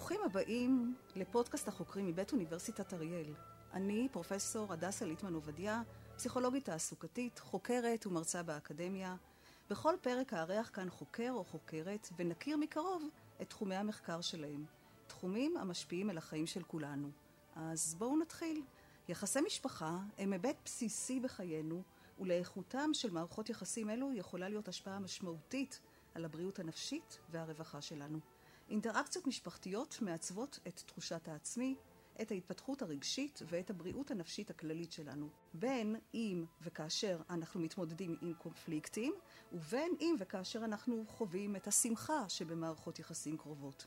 ברוכים הבאים לפודקאסט החוקרים מבית אוניברסיטת אריאל. אני פרופסור הדסה ליטמן עובדיה, פסיכולוגית תעסוקתית, חוקרת ומרצה באקדמיה. בכל פרק הארח כאן חוקר או חוקרת ונכיר מקרוב את תחומי המחקר שלהם, תחומים המשפיעים על החיים של כולנו. אז בואו נתחיל. יחסי משפחה הם היבט בסיסי בחיינו, ולאיכותם של מערכות יחסים אלו יכולה להיות השפעה משמעותית על הבריאות הנפשית והרווחה שלנו. אינטראקציות משפחתיות מעצבות את תחושת העצמי, את ההתפתחות הרגשית ואת הבריאות הנפשית הכללית שלנו. בין אם וכאשר אנחנו מתמודדים עם קונפליקטים, ובין אם וכאשר אנחנו חווים את השמחה שבמערכות יחסים קרובות.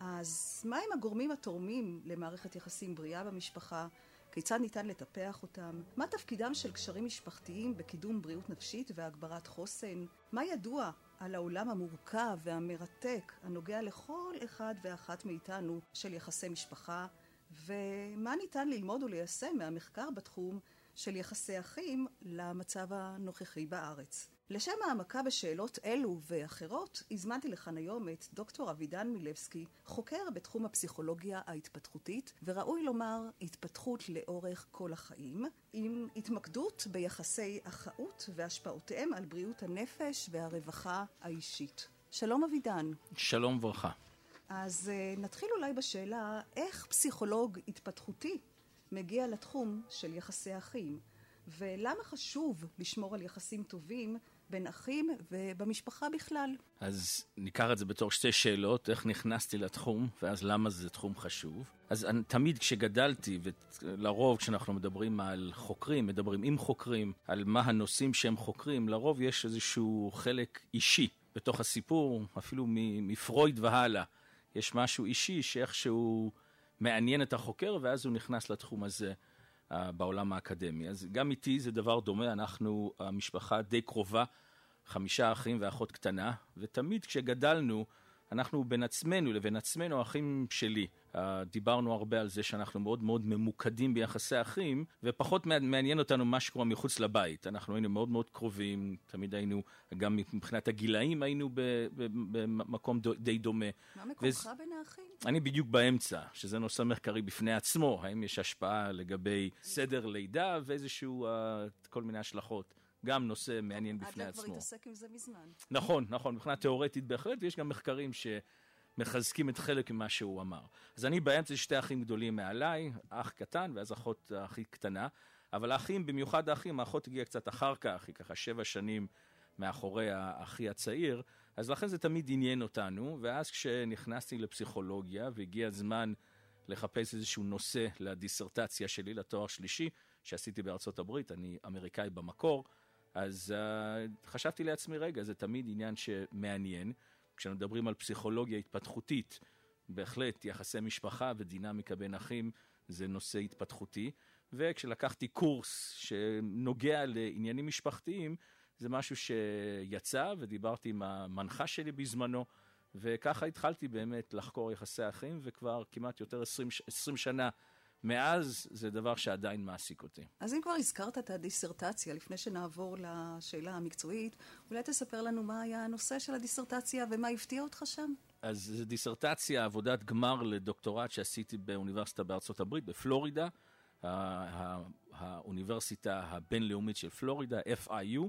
אז מה הם הגורמים התורמים למערכת יחסים בריאה במשפחה? כיצד ניתן לטפח אותם? מה תפקידם של קשרים משפחתיים בקידום בריאות נפשית והגברת חוסן? מה ידוע על העולם המורכב והמרתק הנוגע לכל אחד ואחת מאיתנו של יחסי משפחה? ומה ניתן ללמוד וליישם מהמחקר בתחום של יחסי אחים למצב הנוכחי בארץ? לשם העמקה בשאלות אלו ואחרות, הזמנתי לכאן היום את דוקטור אבידן מילבסקי, חוקר בתחום הפסיכולוגיה ההתפתחותית, וראוי לומר התפתחות לאורך כל החיים, עם התמקדות ביחסי אחאות והשפעותיהם על בריאות הנפש והרווחה האישית. שלום אבידן. שלום וברכה. אז נתחיל אולי בשאלה, איך פסיכולוג התפתחותי מגיע לתחום של יחסי אחים? ולמה חשוב לשמור על יחסים טובים בין אחים ובמשפחה בכלל? אז ניקח את זה בתור שתי שאלות, איך נכנסתי לתחום, ואז למה זה תחום חשוב. אז אני, תמיד כשגדלתי, ולרוב כשאנחנו מדברים על חוקרים, מדברים עם חוקרים, על מה הנושאים שהם חוקרים, לרוב יש איזשהו חלק אישי בתוך הסיפור, אפילו מפרויד והלאה. יש משהו אישי שאיכשהו מעניין את החוקר, ואז הוא נכנס לתחום הזה בעולם האקדמי. אז גם איתי זה דבר דומה, אנחנו משפחה די קרובה, 5 אחים ואחות קטנה, ותמיד כשגדלנו, אנחנו בין עצמנו לבין עצמנו, אחים שלי, דיברנו הרבה על זה שאנחנו מאוד מאוד ממוקדים ביחסי אחים, ופחות מעניין אותנו מה שקורה מחוץ לבית. אנחנו היינו מאוד מאוד קרובים, תמיד היינו, גם מבחינת הגילאים היינו במקום די דומה. מה מקומך בין האחים? אני בדיוק באמצע, שזה נושא מחקרי בפני עצמו, האם יש השפעה לגבי סדר לידה ואיזשהו כל מיני השלכות. גם נושא מעניין בפני עצמו. אדלר כבר התעסק עם זה מזמן. נכון, נכון, מבחינה תיאורטית בהחלט, ויש גם מחקרים שמחזקים את חלק ממה שהוא אמר. אז אני באמצע 2 אחים גדולים מעליי, אח קטן ואז אחות הכי קטנה, אבל האחים, במיוחד האחים, האחות הגיעה קצת אחר כך, היא ככה 7 שנים מאחורי האחי הצעיר, אז לכן זה תמיד עניין אותנו, ואז כשנכנסתי לפסיכולוגיה והגיע זמן לחפש איזשהו נושא לדיסרטציה שלי, לתואר שלישי, שעשיתי בארצות הברית, אני אמריקאי במקור, אז חשבתי לעצמי, רגע, זה תמיד עניין שמעניין. כשאנחנו מדברים על פסיכולוגיה התפתחותית, בהחלט יחסי משפחה ודינמיקה בין אחים, זה נושא התפתחותי. וכשלקחתי קורס שנוגע לעניינים משפחתיים, זה משהו שיצא ודיברתי עם המנחה שלי בזמנו, וככה התחלתי באמת לחקור יחסי אחים, וכבר כמעט יותר 20 שנה, מאז זה דבר שעדיין מעסיק אותי. אז אם כבר הזכרת את הדיסרטציה, לפני שנעבור לשאלה המקצועית, אולי תספר לנו מה היה הנושא של הדיסרטציה ומה הפתיע אותך שם? אז זו דיסרטציה, עבודת גמר לדוקטורט שעשיתי באוניברסיטה בארצות הברית, בפלורידה, האוניברסיטה הבינלאומית של פלורידה, FIU,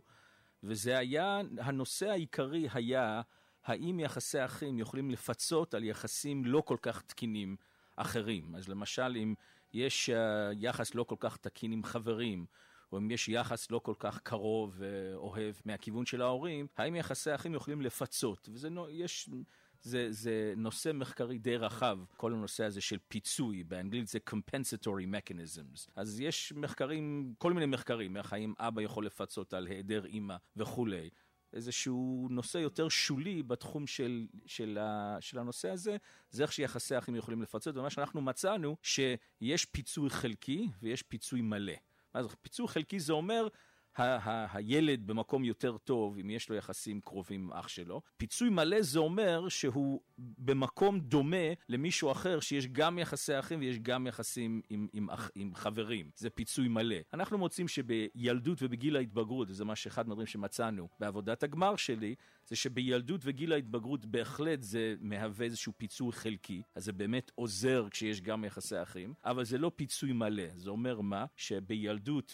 וזה היה, הנושא העיקרי היה, האם יחסי אחים יכולים לפצות על יחסים לא כל כך תקינים, אחרים. אז למשל, אם יש יחס לא כל כך תקין עם חברים, או אם יש יחס לא כל כך קרוב ואוהב מהכיוון של ההורים, האם יחסי אחים יכולים לפצות? וזה זה נושא מחקרי די רחב, כל הנושא הזה של פיצוי, באנגלית זה compensatory mechanisms. אז יש מחקרים, כל מיני מחקרים, האם אבא יכול לפצות על היעדר אמא וכולי. איזשהו נושא יותר שולי בתחום של הנושא הזה, זה איך שיחסי האחים יכולים לפצות, ומה שאנחנו מצאנו שיש פיצוי חלקי ויש פיצוי מלא. אז פיצוי חלקי זה אומר, הילד במקום יותר טוב, אם יש לו יחסים קרובים עם אח שלו. פיצוי מלא זה אומר שהוא במקום דומה למישהו אחר, שיש גם יחסי אחים ויש גם יחסים עם חברים. זה פיצוי מלא. אנחנו מוצאים שבילדות ובגיל ההתבגרות, וזה מה שאחד מהדברים שמצאנו בעבודת הגמר שלי, זה שבילדות וגיל ההתבגרות בהחלט זה מהווה איזשהו פיצוי חלקי, אז זה באמת עוזר כשיש גם יחסי אחים, אבל זה לא פיצוי מלא. זה אומר מה? שבילדות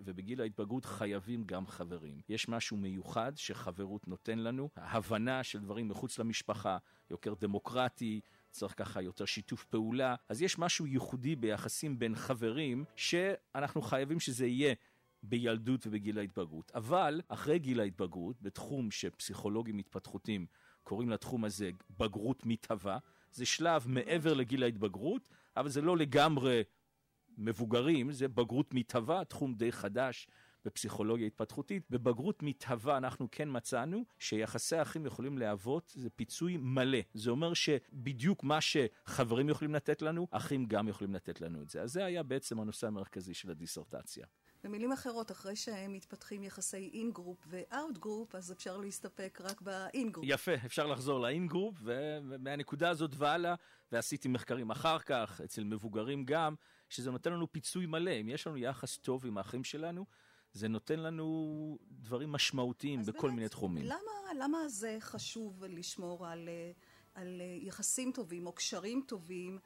ובגיל ההתבגרות חייבים גם חברים. יש משהו מיוחד שחברות נותן לנו, ההבנה של דברים מחוץ למשפחה, יותר דמוקרטי, צריך ככה יותר שיתוף פעולה. אז יש משהו ייחודי ביחסים בין חברים שאנחנו חייבים שזה יהיה בילדות ובגיל ההתבגרות. אבל אחרי גיל ההתבגרות, בתחום שפסיכולוגים התפתחותיים קוראים לתחום הזה בגרות מתהווה, זה שלב מעבר לגיל ההתבגרות, אבל זה לא לגמרי מבוגרים, זה בגרות מתהווה, תחום די חדש בפסיכולוגיה התפתחותית. בבגרות מתהווה אנחנו כן מצאנו שיחסי האחים יכולים להוות, זה פיצוי מלא. זה אומר שבדיוק מה שחברים יכולים לתת לנו, אחים גם יכולים לתת לנו את זה. אז זה היה בעצם הנושא המרכזי של הדיסרטציה. במילים אחרות, אחרי שהם מתפתחים יחסי אין-גרופ ואוט-גרופ, אז אפשר להסתפק רק באין-גרופ. יפה, אפשר לחזור לאין-גרופ, ומהנקודה הזאת ועלה, ועשיתי מחקרים אחר כך, אצל מבוגרים גם, שזה נותן לנו פיצוי מלא. אם יש לנו יחס טוב עם האחים שלנו, זה נותן לנו דברים משמעותיים בכל באמת, מיני תחומים. למה זה חשוב לשמור על יחסים טובים או קשרים טובים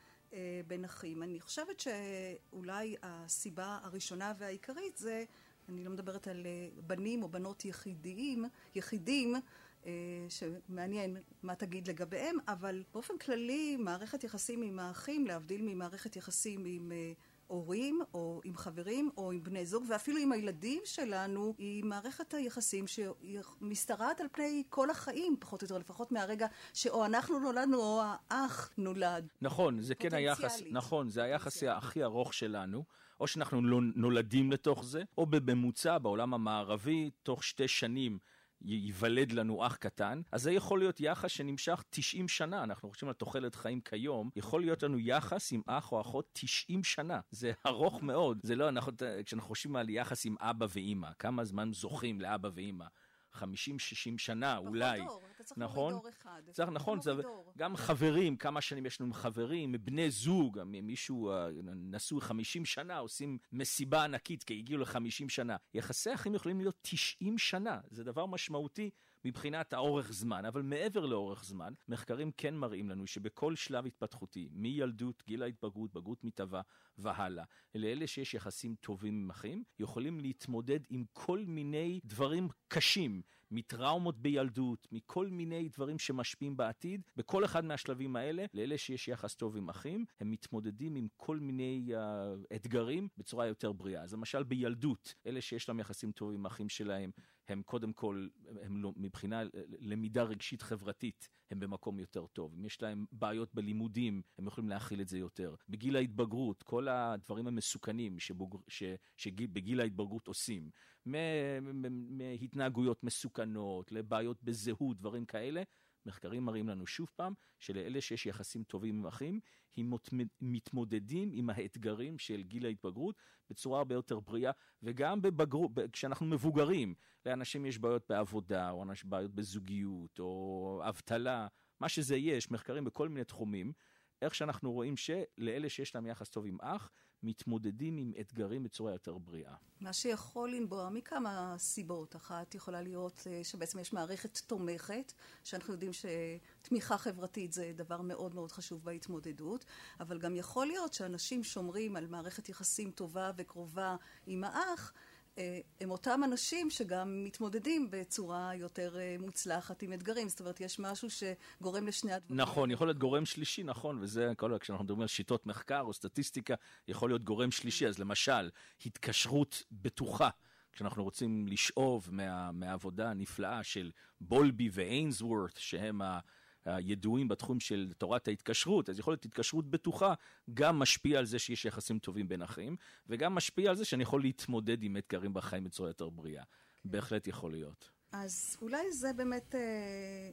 בין אחים? אני חושבת שאולי הסיבה הראשונה והעיקרית זה, אני לא מדברת על בנים או בנות יחידים, שמעניין מה תגיד לגביהם, אבל באופן כללי מערכת יחסים עם האחים, להבדיל ממערכת יחסים עם הורים או עם חברים או עם בני זוג ואפילו עם הילדים שלנו, היא מערכת היחסים שמסתרעת על פני כל החיים, פחות או יותר, לפחות מהרגע שאו אנחנו נולדנו או האח נולד. נכון, זה כן היחס, נכון, זה היחס הכי ארוך שלנו, או שאנחנו נולדים לתוך זה, או בממוצע בעולם המערבי, תוך 2 שנים ייוולד לנו אח קטן. אז זה יכול להיות יחס שנמשך 90 שנה, אנחנו חושבים על תוחלת חיים כיום, יכול להיות לנו יחס עם אח או אחות 90 שנה, זה ארוך מאוד. זה לא, כשאנחנו חושבים על יחס עם אבא ואמא, כמה זמן זוכים לאבא ואמא? 50-60 שנה אולי. דור, אתה צריך נכון? דור אחד. צריך, נכון, זה דור. גם חברים, כמה שנים יש לנו עם חברים, בני זוג, מישהו נשוי 50 שנה, עושים מסיבה ענקית, כי הגיעו ל-50 שנה. יחסי אחים יכולים להיות 90 שנה, זה דבר משמעותי מבחינת האורך זמן, אבל מעבר לאורך זמן, מחקרים כן מראים לנו שבכל שלב התפתחותי, מילדות, גיל ההתבגרות, בגרות מתהווה והלאה, לאלה שיש יחסים טובים עם אחים, יכולים להתמודד עם כל מיני דברים קשים, מטראומות בילדות, מכל מיני דברים שמשפיעים בעתיד. בכל אחד מהשלבים האלה, לאלה שיש יחס טוב עם אחים, הם מתמודדים עם כל מיני אתגרים בצורה יותר בריאה. אז למשל בילדות, אלה שיש להם יחסים טוב עם אחים שלהם, הם קודם כל, הם מבחינה למידה רגשית חברתית, הם במקום יותר טוב. אם יש להם בעיות בלימודים, הם יכולים להכיל את זה יותר. בגיל ההתבגרות, כל הדברים המסוכנים שבגיל ההתבגרות עושים, מהתנהגויות מסוכנות, לבעיות בזהות, דברים כאלה, מחקרים מראים לנו שוב פעם, שלאלה שיש יחסים טובים עם אחים, הם מתמודדים עם האתגרים של גיל ההתבגרות, בצורה הרבה יותר בריאה, וגם כשאנחנו מבוגרים, לאנשים יש בעיות בעבודה, או בעיות בזוגיות, או אבטלה, מה שזה יש, מחקרים בכל מיני תחומים, איך שאנחנו רואים שלאלה שיש להם יחס טוב עם אח, מתמודדים עם אתגרים בצורה יותר בריאה. מה שיכול לנבוע מכמה סיבות. אחת יכולה להיות שבעצם יש מערכת תומכת, שאנחנו יודעים שתמיכה חברתית זה דבר מאוד מאוד חשוב בהתמודדות, אבל גם יכול להיות שאנשים שומרים על מערכת יחסים טובה וקרובה עם האח, הם אותם אנשים שגם מתמודדים בצורה יותר מוצלחת עם אתגרים. זאת אומרת, יש משהו שגורם לשני הדברים. נכון, יכול להיות גורם שלישי, נכון, וזה כל כשאנחנו מדברים על שיטות מחקר או סטטיסטיקה, יכול להיות גורם שלישי. אז למשל, התקשרות בטוחה. כשאנחנו רוצים לשאוב מהעבודה הנפלאה של בולבי ואינסוורט, שהם הידועים בתחום של תורת ההתקשרות, אז יכול להיות התקשרות בטוחה, גם משפיע על זה שיש יחסים טובים בין אחים, וגם משפיע על זה שאני יכול להתמודד עם אתגרים בחיים בצורה יותר בריאה. בהחלט יכול להיות. אז אולי זה באמת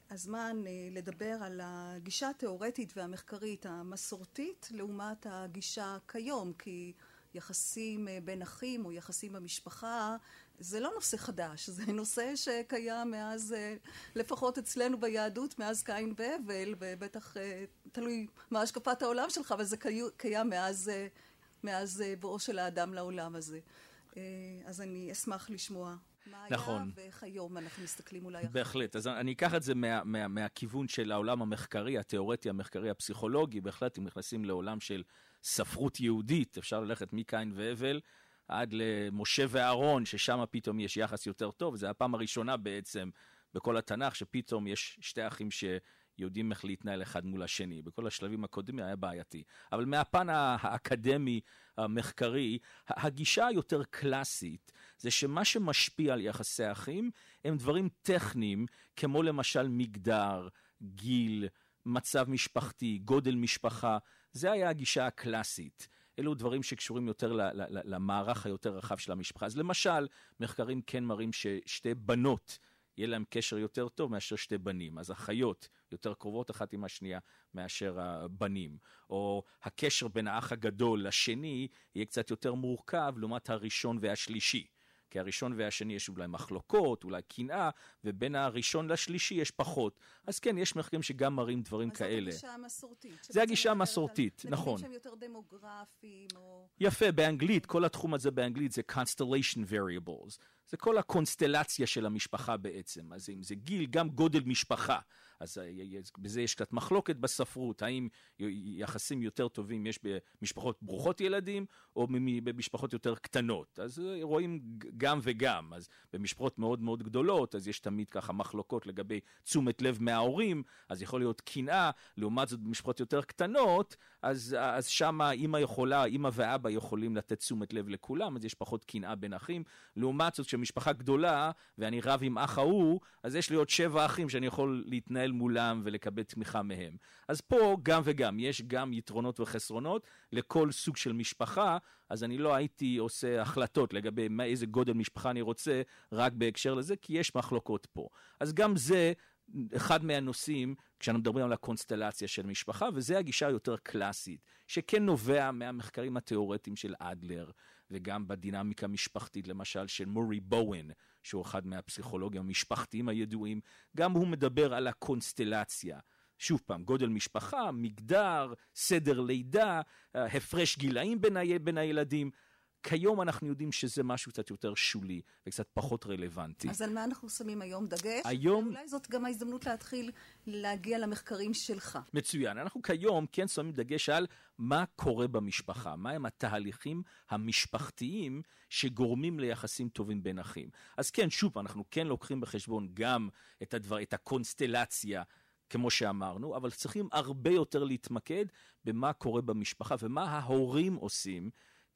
הזמן לדבר על הגישה התיאורטית והמחקרית המסורתית, לעומת הגישה כיום, כי יחסים בין אחים או יחסים במשפחה זה לא נושא חדש, זה נושא שקיים מאז, לפחות אצלנו ביהדות, מאז קין והבל, ובטח תלוי מה השקפת העולם שלך, אבל זה קיים מאז בואו של האדם לעולם הזה. אז אני אשמח לשמוע מה היה ואיך היום אנחנו מסתכלים אולי אחר. בהחלט, אז אני אקח את זה מהכיוון של העולם המחקרי, התיאורטי, המחקרי, הפסיכולוגי, בהחלט, אם נכנסים לעולם של ספרות יהודית, אפשר ללכת מקין והבל, עד למשה ואהרון, ששם פתאום יש יחס יותר טוב. זה הפעם הראשונה בעצם בכל התנ"ך, שפתאום יש שתי אחים שיודעים איך להתנהל אחד מול השני. בכל השלבים הקודמים היה בעייתי. אבל מהפן האקדמי, המחקרי, הגישה היותר קלאסית, זה שמה שמשפיע על יחסי האחים, הם דברים טכניים, כמו למשל מגדר, גיל, מצב משפחתי, גודל משפחה. זה היה הגישה הקלאסית. אלו דברים שקשורים יותר למערך היותר רחב של המשפחה. אז למשל, מחקרים כן מראים ששתי בנות יהיה להם קשר יותר טוב מאשר שתי בנים. אז החיות יותר קרובות אחת עם השנייה מאשר הבנים. או הקשר בין האח הגדול לשני יהיה קצת יותר מורכב לעומת הראשון והשלישי. כי הראשון והשני יש אולי מחלוקות, אולי קנאה, ובין הראשון לשלישי יש פחות. אז כן, יש מחקרים שגם מראים דברים כאלה. זאת הגישה המסורתית. זה הגישה המסורתית, נכון. נגיד שהם יותר דמוגרפיים או... יפה, באנגלית, כל התחום הזה באנגלית זה constellation variables. זה כל הקונסטלציה של המשפחה בעצם. אז אם זה גיל, גם גודל משפחה. אז בזה יש קצת מחלוקת בספרות, האם יחסים יותר טובים יש במשפחות ברוכות ילדים, או במשפחות יותר קטנות. אז רואים גם וגם. אז במשפחות מאוד מאוד גדולות, אז יש תמיד ככה מחלוקות לגבי תשומת לב מההורים, אז יכול להיות קנאה, לעומת זאת במשפחות יותר קטנות, אז שמה אמא ואבא יכולים לתת תשומת לב לכולם, אז יש פחות קנאה בין אחים. לעומת זאת שמשפחה גדולה, ואני רב עם אח ההוא, אז יש לי עוד 7 אחים שאני יכול להתנהל מולם ולקבל תמיכה מהם. אז פה גם וגם, יש גם יתרונות וחסרונות לכל סוג של משפחה, אז אני לא הייתי עושה החלטות לגבי איזה גודל משפחה אני רוצה, רק בהקשר לזה, כי יש מחלוקות פה. אז גם זה אחד מהנושאים, כשאנחנו מדברים על הקונסטלציה של משפחה, וזה הגישה יותר קלאסית, שכן נובע מהמחקרים התיאורטיים של אדלר, וגם בדינמיקה המשפחתית, למשל, של מורי בוין, שהוא אחד מהפסיכולוגים המשפחתיים הידועים, גם הוא מדבר על הקונסטלציה. שוב פעם, גודל משפחה, מגדר, סדר לידה, הפרש גילאים בין הילדים. כיום אנחנו יודעים שזה משהו קצת יותר שולי, וקצת פחות רלוונטי. אז על מה אנחנו שמים היום דגש? היום... אולי זאת גם ההזדמנות להתחיל להגיע למחקרים שלך. מצוין. אנחנו כיום כן שמים דגש על מה קורה במשפחה, מהם התהליכים המשפחתיים שגורמים ליחסים טובים בין אחים. אז כן, שוב, אנחנו כן לוקחים בחשבון גם את הקונסטלציה, כמו שאמרנו, אבל צריכים הרבה יותר להתמקד במה קורה במשפחה, ומה ההורים עושים,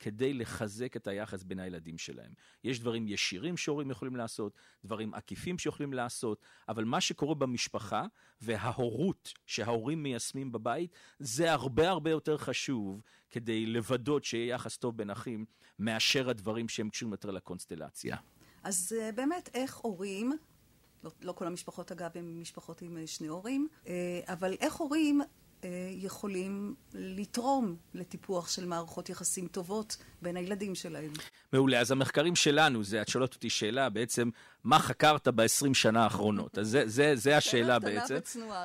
כדי לחזק את היחס בין הילדים שלהם. יש דברים ישירים שהורים יכולים לעשות, דברים עקיפים שיכולים לעשות, אבל מה שקורה במשפחה, וההורות שההורים מיישמים בבית, זה הרבה הרבה יותר חשוב, כדי לוודות שיהיה יחס טוב בין אחים, מאשר הדברים שהם קשורים יותר לקונסטלציה. אז באמת איך הורים, לא כל המשפחות אגב, הם משפחות עם 2 הורים, אבל איך הורים יכולים לתרום לטיפוח של מערכות יחסים טובות בין הילדים שלהם. מעולה, אז המחקרים שלנו, את שואלת אותי שאלה בעצם, מה חקרת ב-20 שנה האחרונות? אז זה השאלה בעצם.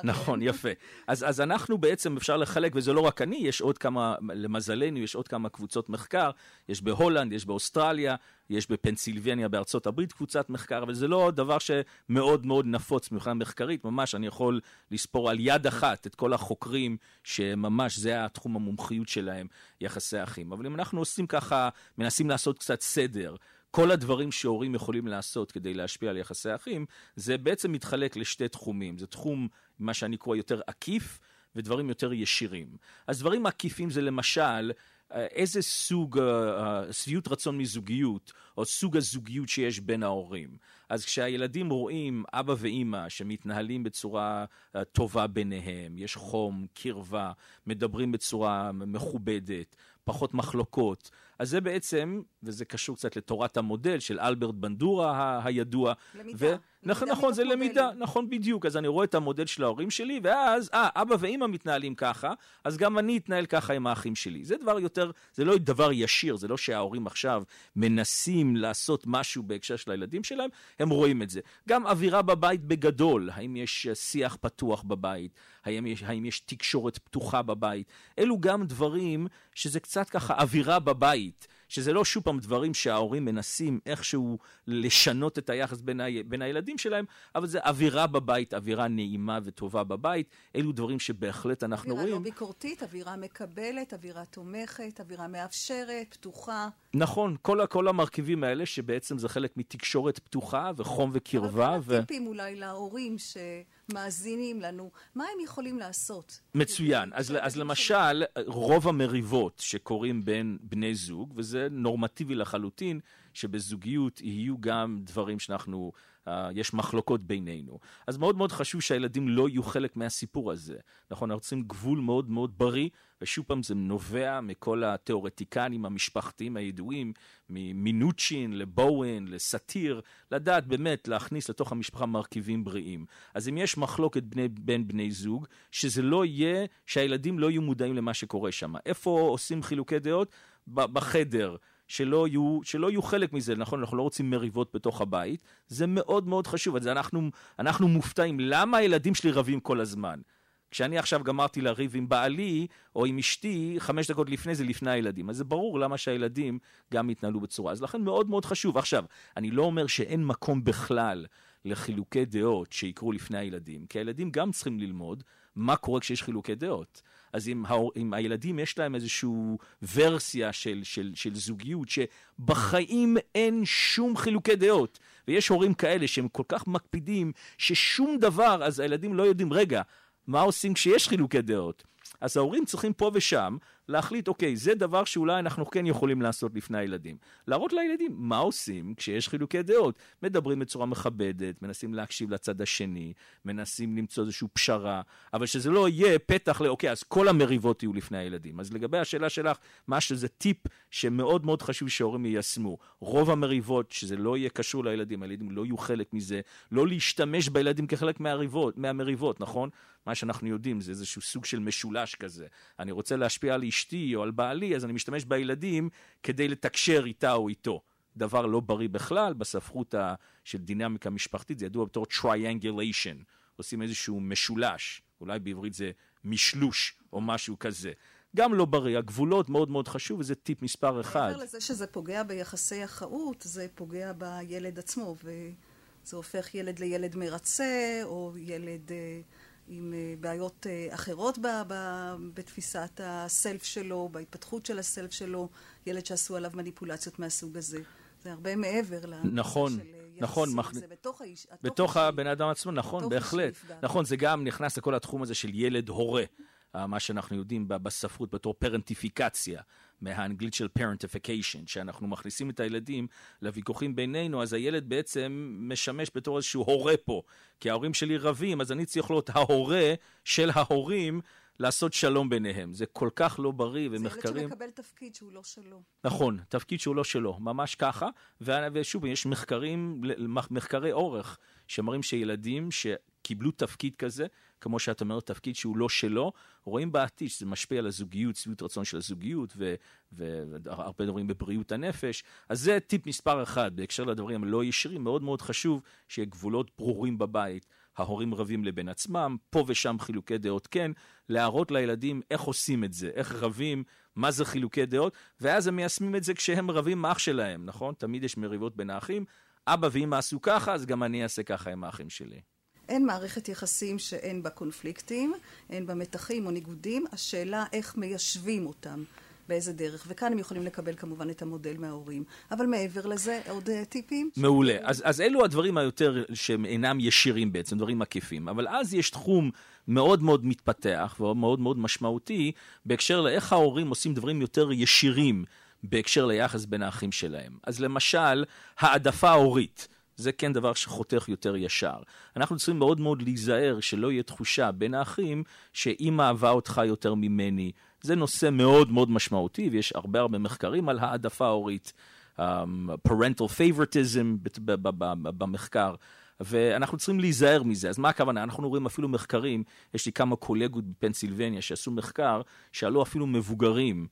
נכון, יפה. אז אנחנו בעצם אפשר לחלק, וזה לא רק אני, יש עוד כמה, למזלנו, יש עוד כמה קבוצות מחקר, יש בהולנד, יש באוסטרליה, יש בפנסילבניה, בארצות הברית, קבוצת מחקר, אבל זה לא דבר שמאוד מאוד נפוץ מבחינה מחקרית, ממש אני יכול לספור על יד אחת את כל החוקרים שממש זה התחום המומחיות שלהם, יחסי האחים. אבל אם אנחנו עושים ככה, מנסים לעשות קצת סדר, כל הדברים שהורים יכולים לעשות כדי להשפיע על יחסי האחים, זה בעצם מתחלק לשתי תחומים. זה תחום, מה שאני קורא יותר עקיף, ודברים יותר ישירים. אז דברים עקיפים זה למשל, איזה סוג, שביעות רצון מזוגיות, או סוג הזוגיות שיש בין ההורים. אז כשהילדים רואים אבא ואמא שמתנהלים בצורה טובה ביניהם, יש חום, קרבה, מדברים בצורה מכובדת, פחות מחלוקות. אז זה בעצם, וזה קשור קצת לתורת המודל של אלברט בנדורה הידוע. למידה. נכון, זה למידה, נכון בדיוק. אז אני רואה את המודל של ההורים שלי, ואז, אבא ואמא מתנהלים ככה, אז גם אני אתנהל ככה עם האחים שלי. זה דבר יותר, זה לא דבר ישיר, זה לא שההורים עכשיו מנסים לעשות משהו בהקשר של הילדים שלהם, הם רואים את זה. גם אווירה בבית בגדול, האם יש שיח פתוח בבית, האם יש תקשורת פתוחה בבית. אלו גם דברים שזה קצת ככה אווירה בבית, שזה לא שוב פעם דברים שההורים מנסים איכשהו לשנות את היחס בין הילדים שלהם, אבל זה אווירה בבית, אווירה נעימה וטובה בבית, אלו דברים שבהחלט אנחנו רואים. אווירה לא ביקורתית, אווירה מקבלת, אווירה תומכת, אווירה מאפשרת, פתוחה. נכון, כל המרכיבים האלה שבעצם זה חלק מתקשורת פתוחה וחום וקרבה. אבל הטיפים אולי להורים שמאזינים לנו, מה הם יכולים לעשות? מצוין, אז למשל רוב המריבות שקורים בין בני זוג, וזה נורמטיבי לחלוטין, שבזוגיות יהיו גם דברים שאנחנו, יש מחלוקות בינינו. אז מאוד מאוד חשוב שהילדים לא יהיו חלק מהסיפור הזה. נכון, אנחנו רוצים גבול מאוד מאוד בריא, ושוב פעם זה נובע מכל התיאורטיקנים המשפחתיים הידועים, ממינוצ'ין לבואן, לסתיר, לדעת באמת להכניס לתוך המשפחה מרכיבים בריאים. אז אם יש מחלוקת בין בני זוג, שזה לא יהיה, שהילדים לא יהיו מודעים למה שקורה שם. איפה עושים חילוקי דעות? בחדר. שלא יהיו חלק מזה, נכון? אנחנו לא רוצים מריבות בתוך הבית. זה מאוד מאוד חשוב. אז אנחנו מופתעים. למה הילדים שלי רבים כל הזמן? כשאני עכשיו גמרתי לריב עם בעלי או עם אשתי, 5 דקות לפני זה לפני הילדים. אז זה ברור למה שהילדים גם יתנהלו בצורה. אז לכן מאוד מאוד חשוב. עכשיו, אני לא אומר שאין מקום בכלל לחילוקי דעות שיקרו לפני הילדים, כי הילדים גם צריכים ללמוד מה קורה כשיש חילוקי דעות. אז אם הילדים יש להם איזשהו ורסיה של זוגיות, שבחיים אין שום חילוקי דעות, ויש הורים כאלה שהם כל כך מקפידים ששום דבר, אז הילדים לא יודעים, רגע, מה עושים כשיש חילוקי דעות? אז ההורים צריכים פה ושם להחליט, אוקיי, זה דבר שאולי אנחנו כן יכולים לעשות לפני הילדים. להראות לילדים מה עושים כשיש חילוקי דעות. מדברים בצורה מכבדת, מנסים להקשיב לצד השני, מנסים למצוא איזושהי פשרה, אבל שזה לא יהיה פתח לאוקיי, אז כל המריבות יהיו לפני הילדים. אז לגבי השאלה שלך, מה שזה טיפ שמאוד מאוד חשוב שההורים יישמו. רוב המריבות, שזה לא יהיה קשור לילדים, הילדים לא יהיו חלק מזה, לא להשתמש בילדים כחלק מהמריבות, נכון? מה שאנחנו יודעים זה איזשהו סוג של משולש כזה. אני רוצה להשפיע על אשתי או על בעלי, אז אני משתמש בילדים כדי לתקשר איתה או איתו. דבר לא בריא בכלל, בספרות של דינמיקה משפחתית, זה ידוע בתור triangulation. עושים איזשהו משולש, אולי בעברית זה משלוש או משהו כזה. גם לא בריא, הגבולות מאוד מאוד חשוב, וזה טיפ מספר 1. מעבר לזה שזה פוגע ביחסי החאות, זה פוגע בילד עצמו, וזה הופך ילד לילד מרצה, או ילד עם בעיות אחרות בתפיסת הסלף שלו, בהתפתחות של הסלף שלו, ילד שעשו עליו מניפולציות מהסוג הזה. זה הרבה מעבר נכון, של יחסים. נכון, זה בתוך הבן אדם עצמו, נכון, בהחלט. נכון, זה גם נכנס לכל התחום הזה של ילד הורה. מה שאנחנו יודעים בספרות בתור פרנטיפיקציה, מהאנגלית של parentification, שאנחנו מכניסים את הילדים לוויכוחים בינינו, אז הילד בעצם משמש בתור איזשהו הורה פה, כי ההורים שלי רבים, אז אני צריך להיות ההורה של ההורים, לעשות שלום ביניהם. זה כל כך לא בריא ומחקרים. זה ילד שמקבל תפקיד שהוא לא שלו. נכון, תפקיד שהוא לא שלו, ממש ככה, ושוב, יש מחקרי אורך, שמראים שילדים קיבלו תפקיד כזה, כמו שאת אומרת, תפקיד שהוא לא שלו, רואים בעתיד שזה משפיע על הזוגיות, צביעות רצון של הזוגיות, והרבה דברים בבריאות הנפש. אז זה טיפ מספר 1, בהקשר לדברים הלא ישירים, מאוד מאוד חשוב שיהיה גבולות ברורים בבית. ההורים רבים לבין עצמם, פה ושם חילוקי דעות כן, להראות לילדים איך עושים את זה, איך רבים, מה זה חילוקי דעות, ואז הם מיישמים את זה כשהם רבים עם אח שלהם, נכון? תמיד יש מריבות בין האחים, אבא ואמא עשו ככה, אז גם אני אעשה ככה עם האחים שלי. אין מערכת יחסים שאין בה קונפליקטים, אין בה מתחים או ניגודים, השאלה איך מיישבים אותם, באיזה דרך, וכאן הם יכולים לקבל כמובן את המודל מההורים. אבל מעבר לזה, עוד טיפים? מעולה. אז אלו הדברים היותר שהם אינם ישירים בעצם, דברים עקיפים. אבל אז יש תחום מאוד מאוד מתפתח, ומאוד מאוד משמעותי, בהקשר לאיך ההורים עושים דברים יותר ישירים, בהקשר ליחס בין האחים שלהם. אז למשל, העדפה ההורית. זה כן דבר שחותך יותר ישר. אנחנו צריכים מאוד מאוד להיזהר שלא יהיה תחושה בין האחים שאמא אהבה אותך יותר ממני, זה נושא מאוד מאוד משמעותי, ויש הרבה הרבה מחקרים על העדפה הורית, parental favoritism במחקר, ואנחנו צריכים להיזהר מזה. אז מה הכוונה? אנחנו רואים אפילו מחקרים, יש לי כמה קולגות בפנסילבניה שעשו מחקר, שעלו אפילו מבוגרים,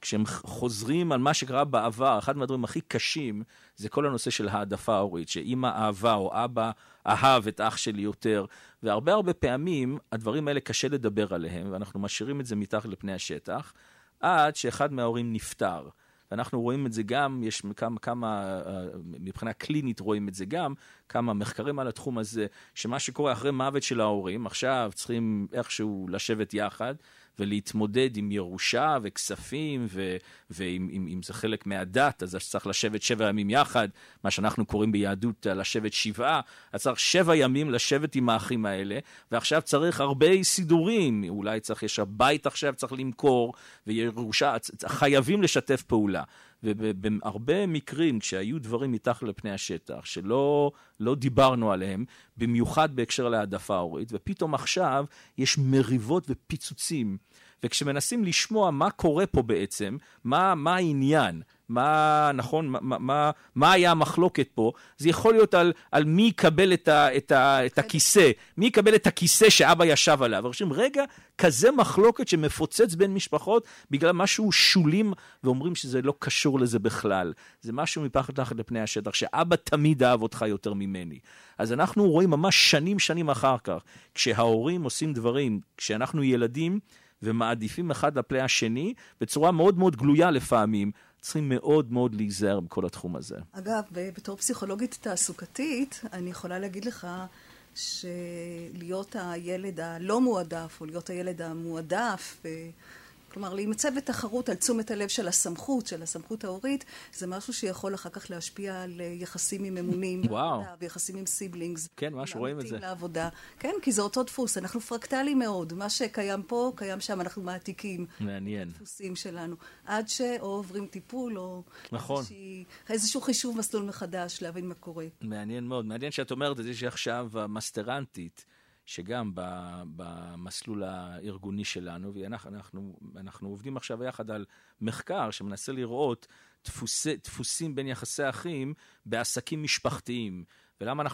כשהם חוזרים על מה שקרה בעבר, אחד מהדברים הכי קשים, זה כל הנושא של העדפה ההורית, שאמא אהבה או אבא אהב את אח שלי יותר, והרבה הרבה פעמים הדברים האלה קשה לדבר עליהם, ואנחנו משאירים את זה מתחת לפני השטח, עד שאחד מההורים נפטר. ואנחנו רואים את זה גם, יש כמה, מבחינה קלינית רואים את זה גם, כמה מחקרים על התחום הזה, שמה שקורה אחרי מוות של ההורים, עכשיו צריכים איכשהו לשבת יחד, ולהתמודד עם ירושה וכספים, ואם זה חלק מהדת, אז צריך לשבת 7 ימים יחד, מה שאנחנו קוראים ביהדות לשבת 7, אז צריך 7 ימים לשבת עם האחים האלה, ועכשיו צריך הרבה סידורים, אולי צריך, יש הבית עכשיו, צריך למכור, וירושה, חייבים לשתף פעולה. ובהרבה מקרים, כשהיו דברים מתחת לפני השטח, שלא דיברנו עליהם, במיוחד בהקשר להעדפה ההורית, ופתאום עכשיו יש מריבות ופיצוצים, וכשמנסים לשמוע מה קורה פה בעצם, מה העניין, מה היה המחלוקת פה, זה יכול להיות על מי יקבל את הכיסא, מי יקבל את הכיסא שאבא ישב עליו. ורשים, רגע, כזה מחלוקת שמפוצץ בין משפחות, בגלל משהו שולים, ואומרים שזה לא קשור לזה בכלל. זה משהו מפחד לפני השטח, שאבא תמיד אהב אותך יותר ממני. אז אנחנו רואים ממש שנים אחר כך, כשההורים עושים דברים, כשאנחנו ילדים, ומעדיפים אחד לפני השני, בצורה מאוד מאוד גלויה לפעמים, צריכים מאוד מאוד להיזהר בכל התחום הזה. אגב, בתור פסיכולוגית תעסוקתית, אני יכולה להגיד לך שלהיות הילד הלא מועדף, או להיות הילד המועדף, כלומר, להימצא בתחרות על תשומת הלב של הסמכות, ההורית, זה משהו שיכול אחר כך להשפיע על יחסים עם ממונים, ויחסים עם סיבלינגס. כן, מה שרואים את זה. לעבודה. כן, כי זה אותו דפוס, אנחנו פרקטליים מאוד. מה שקיים פה, קיים שם, אנחנו מעתיקים. מעניין. דפוסים שלנו. עד שעוברים טיפול, או איזשהו חישוב מסלול מחדש, להבין מה קורה. מעניין מאוד. מעניין שאת אומרת, זה שעכשיו המסטרנטית, שגם במסלול הארגוני שלנו, ואנחנו עובדים עכשיו יחד על מחקר שמנסה לראות דפוסים בין יחסי אחים בעסקים משפחתיים. ולמה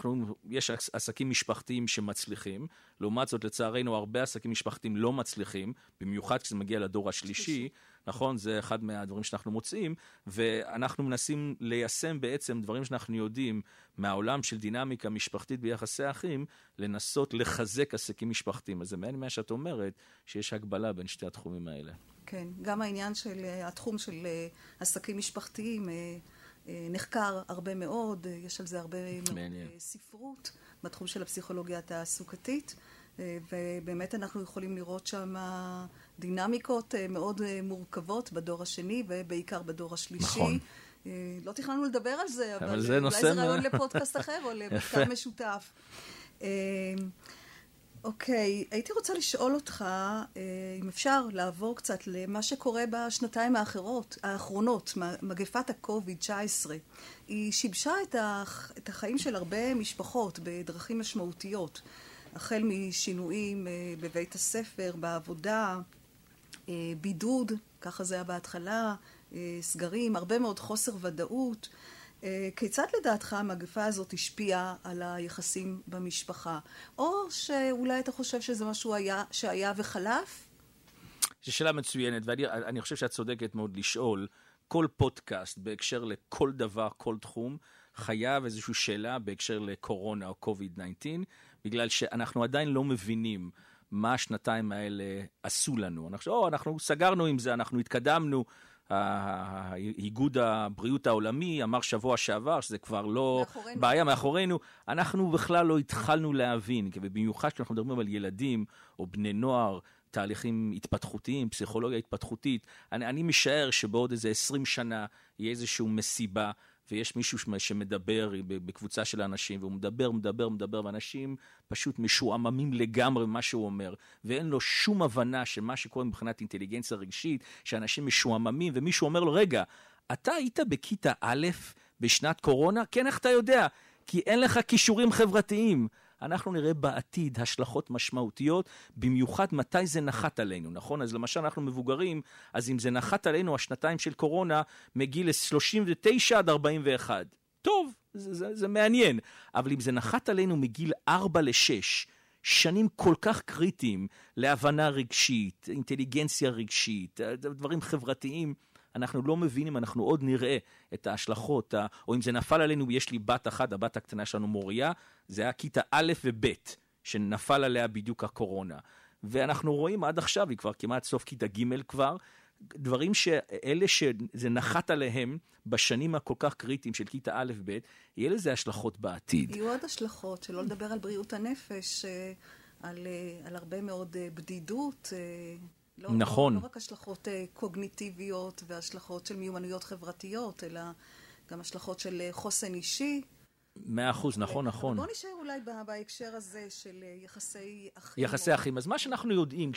יש עסקים משפחתיים שמצליחים, לעומת זאת לצערנו הרבה עסקים משפחתיים לא מצליחים, במיוחד כשזה מגיע לדור השלישי, נכון? זה אחד מהדברים שאנחנו מוצאים, ואנחנו מנסים ליישם בעצם דברים שאנחנו יודעים מהעולם של דינמיקה משפחתית ביחסי אחים, לנסות לחזק עסקים משפחתיים. אז זה מעניין מה שאת אומרת, שיש הגבלה בין שתי התחומים האלה. כן, גם העניין של התחום של עסקים משפחתיים, נחקר הרבה מאוד, יש על זה הרבה ספרות בתחום של הפסיכולוגיה התעסוקתית, ובאמת אנחנו יכולים לראות שם דינמיקות מאוד מורכבות בדור השני ובעיקר בדור השלישי. נכון. לא תכננו לדבר על זה, אבל זה אולי זה רעיון לפודקאסט אחר או למחקר משותף. אוקיי, הייתי רוצה לשאול אותך, אם אפשר לעבור קצת למה שקורה בשנתיים האחרונות, מגפת ה-COVID-19. היא שיבשה את החיים של הרבה משפחות בדרכים משמעותיות, החל משינויים בבית הספר, בעבודה, בידוד, ככה זה היה בהתחלה, סגרים, הרבה מאוד חוסר ודאות. כיצד לדעתך המגפה הזאת השפיעה על היחסים במשפחה? או שאולי אתה חושב שזה משהו שהיה וחלף? זו שאלה מצוינת, ואני חושב שאת צודקת מאוד לשאול. כל פודקאסט בהקשר לכל דבר, כל תחום, חייב איזושהי שאלה בהקשר לקורונה או COVID-19, בגלל שאנחנו עדיין לא מבינים מה השנתיים האלה עשו לנו. אנחנו סגרנו עם זה, אנחנו התקדמנו, האיגוד הבריאות העולמי אמר שבוע שעבר שזה כבר לא בעיה מאחורינו. אנחנו בכלל לא התחלנו להבין, ובמיוחד כשאנחנו מדברים על ילדים או בני נוער, תהליכים התפתחותיים, פסיכולוגיה התפתחותית, אני משער שבעוד איזה 20 שנה יהיה איזשהו מסיבה, ויש מישהו שמדבר בקבוצה של אנשים, והוא מדבר, ואנשים פשוט משועממים לגמרי מה שהוא אומר, ואין לו שום הבנה של מה שקורה מבחינת אינטליגנציה רגשית, שאנשים משועממים, ומישהו אומר לו, רגע, אתה היית בכיתה א' בשנת קורונה? כן, איך אתה יודע? כי אין לך כישורים חברתיים. אנחנו נראה בעתיד השלכות משמעותיות, במיוחד מתי זה נחת עלינו, נכון? אז למשל אנחנו מבוגרים, אז אם זה נחת עלינו, השנתיים של קורונה מגיל 39 עד 41. טוב, זה מעניין. אבל אם זה נחת עלינו מגיל 4 ל-6, שנים כל כך קריטיים להבנה רגשית, אינטליגנציה רגשית, דברים חברתיים, אנחנו לא מבינים, אנחנו עוד נראה את ההשלכות, או אם זה נפל עלינו, יש לי בת אחת, הבת הקטנה שלנו מוריה, זה היה כיתה א' וב' שנפל עליה בדיוק הקורונה. ואנחנו רואים עד עכשיו, היא כבר כמעט סוף כיתה ג' כבר, דברים שאלה שזה נחת עליהם בשנים הכל כך קריטיים של כיתה א' ב', יהיה לזה השלכות בעתיד. יהיו עוד השלכות, שלא לדבר על בריאות הנפש, על הרבה מאוד בדידות, לא, נכון. לא רק השלכות קוגניטיביות והשלכות של מיומנויות חברתיות, אלא גם השלכות של חוסן אישי. 100%, נכון. בוא נשאר אולי בהקשר הזה של יחסי אחים. יחסי אחים. אז מה שאנחנו יודעים,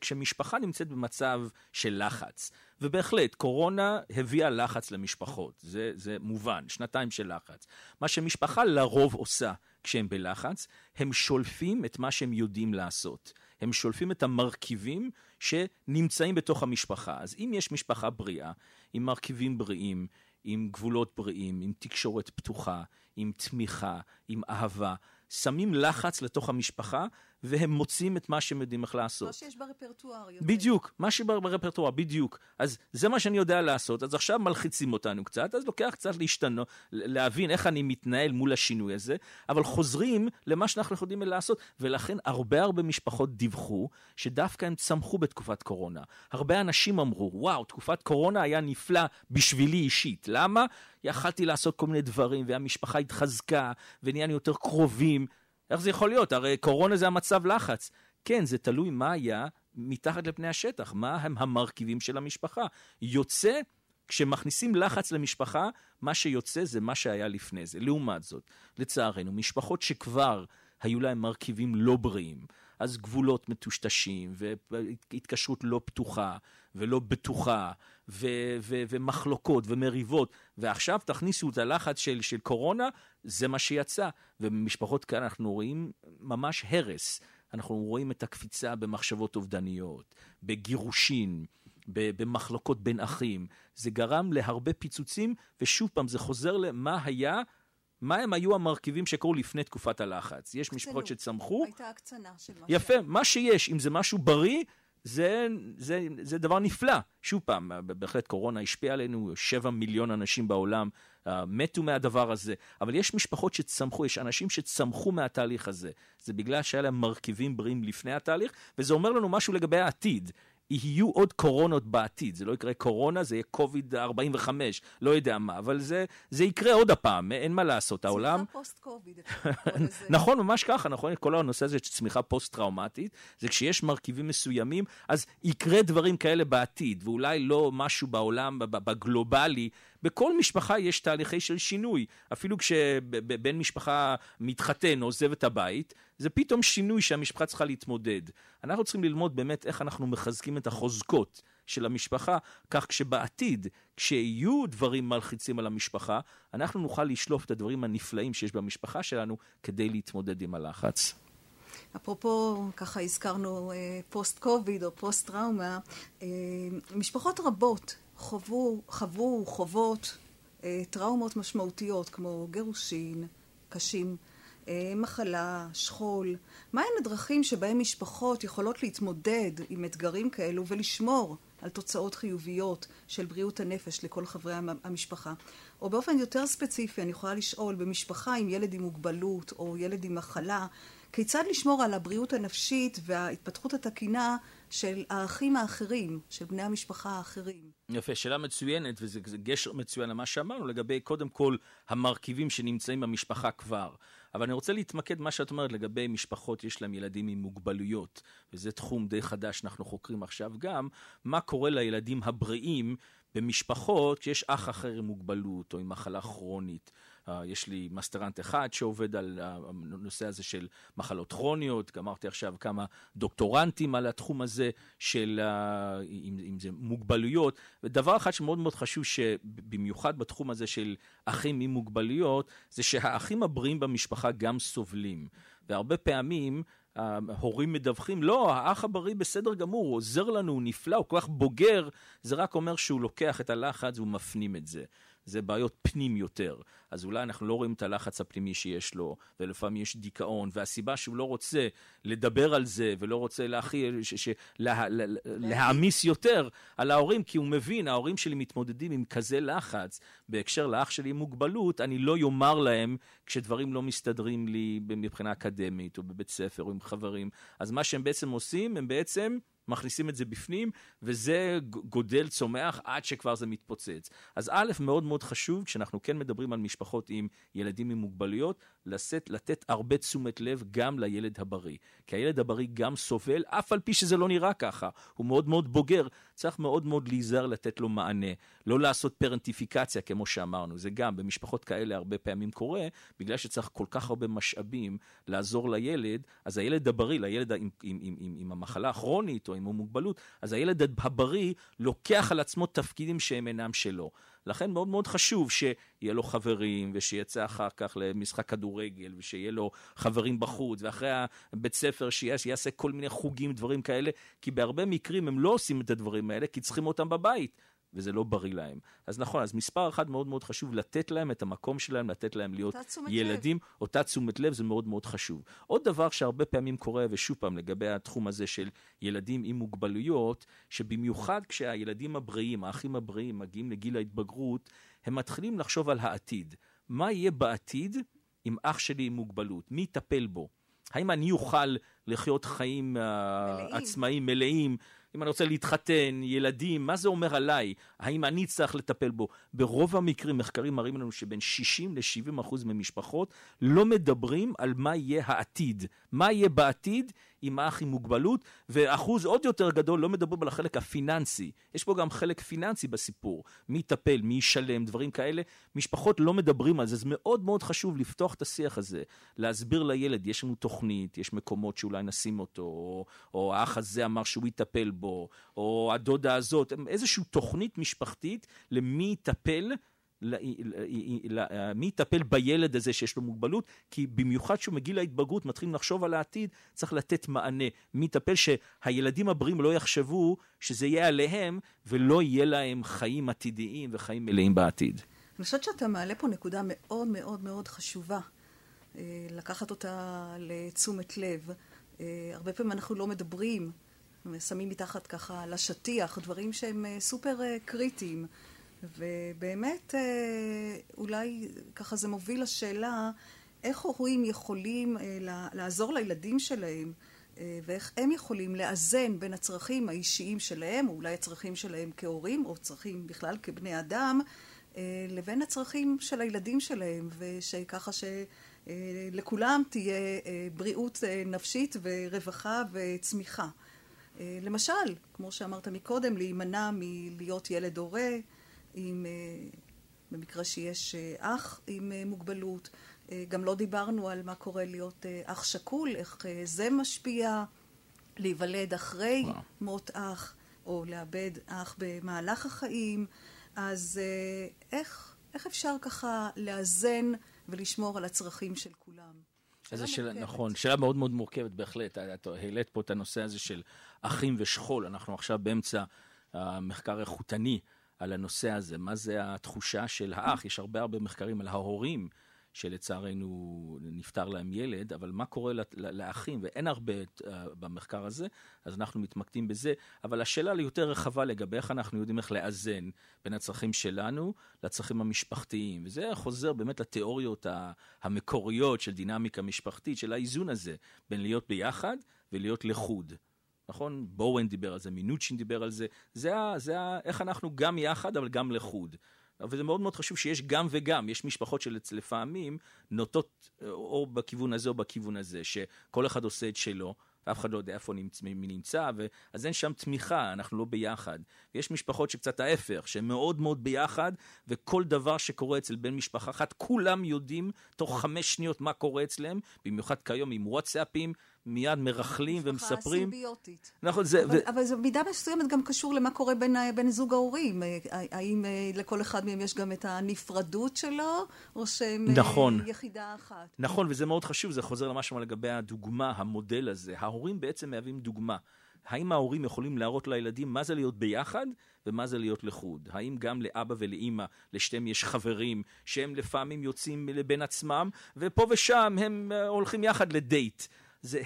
כשמשפחה נמצאת במצב של לחץ, ובהחלט, קורונה הביאה לחץ למשפחות. זה מובן, שנתיים של לחץ. מה שמשפחה לרוב עושה כשהם בלחץ, הם שולפים את מה שהם יודעים לעשות. הם שולפים את המרכיבים שנמצאים בתוך המשפחה. אז אם יש משפחה בריאה, עם מרכיבים בריאים, עם גבולות בריאים, עם תקשורת פתוחה, עם תמיכה, עם אהבה, שמים לחץ לתוך המשפחה, והם מוצאים את מה שהם יודעים איך לעשות. מה שיש ברפרטואר. בדיוק, מה שברפרטואר, בדיוק. אז זה מה שאני יודע לעשות, אז עכשיו מלחיצים אותנו קצת, אז לוקח קצת להשתנות, להבין איך אני מתנהל מול השינוי הזה, אבל חוזרים למה שאנחנו יכולים לעשות, ולכן הרבה משפחות דיווחו, שדווקא הם צמחו בתקופת קורונה. הרבה אנשים אמרו, וואו, תקופת קורונה היה נפלא בשבילי אישית. למה? יכלתי לעשות כל מיני דברים, והמשפחה התחזקה, ונהיינו יותר קרובים. איך זה יכול להיות? הרי קורונה זה המצב לחץ. כן, זה תלוי מה היה מתחת לפני השטח, מה הם המרכיבים של המשפחה. יוצא, כשמכניסים לחץ למשפחה, מה שיוצא זה מה שהיה לפני זה. לעומת זאת, לצערנו, משפחות שכבר היו להם מרכיבים לא בריאים, אז גבולות מטושטשים, והתקשרות לא פתוחה, ולא בטוחה, ומחלוקות ומריבות, ועכשיו תכניסו את הלחץ של קורונה, זה מה שיצא, ובמשפחות כאן אנחנו רואים ממש הרס, אנחנו רואים את הקפיצה במחשבות אובדניות, בגירושין, במחלוקות בין אחים, זה גרם להרבה פיצוצים, ושוב פעם זה חוזר למה היה, מה הם היו המרכיבים שקרו לפני תקופת הלחץ? יש משפחות שצמחו. הייתה הקצנה של משהו. יפה, מה שיש, אם זה משהו בריא, זה דבר נפלא. שוב פעם, בהחלט קורונה השפיעה עלינו, 7 מיליון אנשים בעולם מתו מהדבר הזה. אבל יש משפחות שצמחו, יש אנשים שצמחו מהתהליך הזה. זה בגלל שהיה להם מרכיבים בריאים לפני התהליך, וזה אומר לנו משהו לגבי העתיד. יהיו עוד קורונות בעתיד, זה לא יקרה קורונה, זה יהיה COVID-45, לא יודע מה, אבל זה יקרה עוד הפעם, אין מה לעשות, העולם. צמיחה פוסט-קוביד. נכון, ממש ככה, נכון, כל הנושא הזה של צמיחה פוסט-טראומטית, זה כשיש מרכיבים מסוימים, אז יקרה דברים כאלה בעתיד, ואולי לא משהו בעולם, בגלובלי, בכל משפחה יש תהליכי של שינוי, אפילו כשבן משפחה מתחתן, עוזב את הבית, זה פתאום שינוי שהמשפחה צריכה להתמודד. אנחנו צריכים ללמוד באמת איך אנחנו מחזקים את החוזקות של המשפחה, כך כשבעתיד, כשיהיו דברים מלחיצים על המשפחה, אנחנו נוכל לשלוף את הדברים הנפלאים שיש במשפחה שלנו, כדי להתמודד עם הלחץ. אפרופו, ככה הזכרנו פוסט-קוביד או פוסט-טראומה, משפחות רבות חוות טראומות משמעותיות, כמו גירושין, קשים, מחלה, שכול. מהן הדרכים שבהם משפחות יכולות להתמודד עם אתגרים כאלו ולשמור על תוצאות חיוביות של בריאות הנפש לכל חברי המשפחה? או באופן יותר ספציפי, אני יכולה לשאול, במשפחה עם ילד עם מוגבלות או ילד עם מחלה, כיצד לשמור על הבריאות הנפשית וההתפתחות התקינה של האחים האחרים, של בני המשפחה האחרים? יפה, שאלה מצוינת, וזה גשר מצוין למה שאמרנו, לגבי קודם כל המרכיבים שנמצאים במשפחה כבר. אבל אני רוצה להתמקד מה שאת אומרת לגבי משפחות, יש להם ילדים עם מוגבלויות, וזה תחום די חדש, אנחנו חוקרים עכשיו גם, מה קורה לילדים הבריאים במשפחות, שיש אח אחר עם מוגבלות או עם מחלה כרונית. יש לי מסטרנט אחד שעובד על הנושא הזה של מחלות כרוניות, אמרתי עכשיו כמה דוקטורנטים על התחום הזה של אם זה מוגבלויות, ודבר אחד שמאוד מאוד חשוב שבמיוחד בתחום הזה של אחים עם מוגבלויות, זה שהאחים הבריאים במשפחה גם סובלים. והרבה פעמים ההורים מדווחים, לא, האח הבריא בסדר גמור, הוא עוזר לנו, הוא נפלא, הוא כל כך בוגר, זה רק אומר שהוא לוקח את הלחץ, הוא מפנים את זה. זה בעיות פנים יותר. אז אולי אנחנו לא רואים את הלחץ הפנימי שיש לו, ולפעמים יש דיכאון, והסיבה שהוא לא רוצה לדבר על זה, ולא רוצה להעמיס יותר על ההורים, כי הוא מבין, ההורים שלי מתמודדים עם כזה לחץ, בהקשר לאח שלי עם מוגבלות, אני לא יאמר להם, כשדברים לא מסתדרים לי מבחינה אקדמית, או בבית ספר, או עם חברים. אז מה שהם בעצם עושים, הם בעצם מכניסים את זה בפנים, וזה גודל, צומח, עד שכבר זה מתפוצץ. אז א', מאוד מאוד חשוב, כשאנחנו כן מדברים על משפחות עם ילדים עם מוגבלויות, לתת הרבה תשומת לב גם לילד הבריא. כי הילד הבריא גם סובל, אף על פי שזה לא נראה ככה. הוא מאוד מאוד בוגר. צריך מאוד מאוד להיזהר לתת לו מענה. לא לעשות פרנטיפיקציה, כמו שאמרנו. זה גם, במשפחות כאלה הרבה פעמים קורה, בגלל שצריך כל כך הרבה משאבים לעזור לילד, אז הילד הבריא, לילד עם המחלה הכרונית, עם המוגבלות, אז הילד הבריא לוקח על עצמו תפקידים שהם אינם שלו. לכן מאוד מאוד חשוב שיהיה לו חברים, ושיצא אחר כך למשחק כדורגל, ושיהיה לו חברים בחוץ, ואחרי הבית ספר שיעשה כל מיני חוגים, דברים כאלה, כי בהרבה מקרים הם לא עושים את הדברים האלה, כי צריכים אותם בבית. וזה לא בריא להם. אז נכון, אז מספר אחד מאוד מאוד חשוב, לתת להם את המקום שלהם, לתת להם להיות ילדים, אותה תשומת לב, זה מאוד מאוד חשוב. עוד דבר שהרבה פעמים קורה, ושוב פעם, לגבי התחום הזה של ילדים עם מוגבלויות, שבמיוחד כשהילדים הבריאים, האחים הבריאים, מגיעים לגיל ההתבגרות, הם מתחילים לחשוב על העתיד. מה יהיה בעתיד עם אח שלי עם מוגבלות? מי יטפל בו? האם אני אוכל לחיות חיים עצמאיים, מלאים? אם אני רוצה להתחתן, ילדים, מה זה אומר עליי? האם אני צריך לטפל בו? ברוב המקרים, מחקרים מראים לנו שבין 60 ל-70% ממשפחות לא מדברים על מה יהיה העתיד. מה יהיה בעתיד עם האח עם מוגבלות, ואחוז עוד יותר גדול לא מדבר על החלק הפיננסי. יש פה גם חלק פיננסי בסיפור. מי יטפל, מי ישלם, דברים כאלה. משפחות לא מדברים על זה. זה מאוד מאוד חשוב לפתוח את השיח הזה, להסביר לילד, יש לנו תוכנית, יש מקומות שאולי נשים אותו, או האח הזה אמר שהוא יטפל בו, או הדודה הזאת, איזושהי תוכנית משפחתית למי יטפל, מי יטפל בילד הזה שיש לו מוגבלות, כי במיוחד שהוא מגיע להתבגרות, מתחילים לחשוב על העתיד, צריך לתת מענה, מי יטפל, שהילדים הבריאים לא יחשבו שזה יהיה עליהם, ולא יהיה להם חיים עתידיים וחיים מלאים בעתיד. אני חושבת שאתה מעלה פה נקודה מאוד מאוד מאוד חשובה, לקחת אותה לתשומת לב. הרבה פעמים אנחנו לא מדברים, שמים מתחת ככה לשטיח, דברים שהם סופר קריטיים. ובאמת, אולי ככה זה מוביל לשאלה, איך הורים יכולים לעזור לילדים שלהם, ואיך הם יכולים לאזן בין הצרכים האישיים שלהם, או אולי הצרכים שלהם כהורים, או צרכים בכלל כבני אדם, לבין הצרכים של הילדים שלהם, ושככה שלכולם תהיה בריאות נפשית ורווחה וצמיחה. למשל, כמו שאמרת מקודם, להימנע מלהיות ילד הורה, במקרה שיש אח עם מוגבלות. גם לא דיברנו על מה קורה להיות אח שקול, איך זה משפיע, להיוולד אחרי מות אח, או לאבד אח במהלך החיים. אז איך אפשר ככה לאזן ולשמור על הצרכים של כולם? אז שאלה, נכון, שאלה מאוד מאוד מורכבת בהחלט. אתה העלית פה את הנושא הזה של אחים ושכול. אנחנו עכשיו באמצע מחקר איכותני על הנושא הזה. מה זה התחושה של האח? יש הרבה מחקרים על ההורים שלצערנו נפטר להם ילד, אבל מה קורה לאחים? ואין הרבה במחקר הזה, אז אנחנו מתמקדים בזה. אבל השאלה יותר רחבה לגבי איך אנחנו יודעים איך לאזן בין הצרכים שלנו לצרכים המשפחתיים. וזה חוזר באמת לתיאוריות המקוריות של דינמיקה משפחתית, של האיזון הזה, בין להיות ביחד ולהיות לחוד. נכון? בואוין דיבר על זה, מינוצ'ין דיבר על זה. זה איך אנחנו גם יחד, אבל גם לחוד. וזה מאוד מאוד חשוב שיש גם וגם, יש משפחות שלפעמים נוטות או בכיוון הזה או בכיוון הזה, שכל אחד עושה את שלו, ואף אחד לא יודע איפה מי נמצא, אז אין שם תמיכה, אנחנו לא ביחד. יש משפחות שקצת ההפך, שהן מאוד מאוד ביחד, וכל דבר שקורה אצל בן משפחה אחת, כולם יודעים תוך 5 שניות מה קורה אצלם, במיוחד כיום עם וואטסאפים, מיד מרחלים ומספרים. סימביוטית. נכון, זה... אבל זה במידה מסוימת גם קשור למה קורה בין זוג ההורים. האם לכל אחד מהם יש גם את הנפרדות שלו, או שהם יחידה אחת? נכון, וזה מאוד חשוב, זה חוזר למשהו לגבי הדוגמה, המודל הזה. ההורים בעצם מהווים דוגמה. האם ההורים יכולים להראות לילדים מה זה להיות ביחד ומה זה להיות לחוד? האם גם לאבא ולאמא, לשתיהם יש חברים שהם לפעמים יוצאים לבין עצמם, ופה ושם הם הולכים יחד לדייט?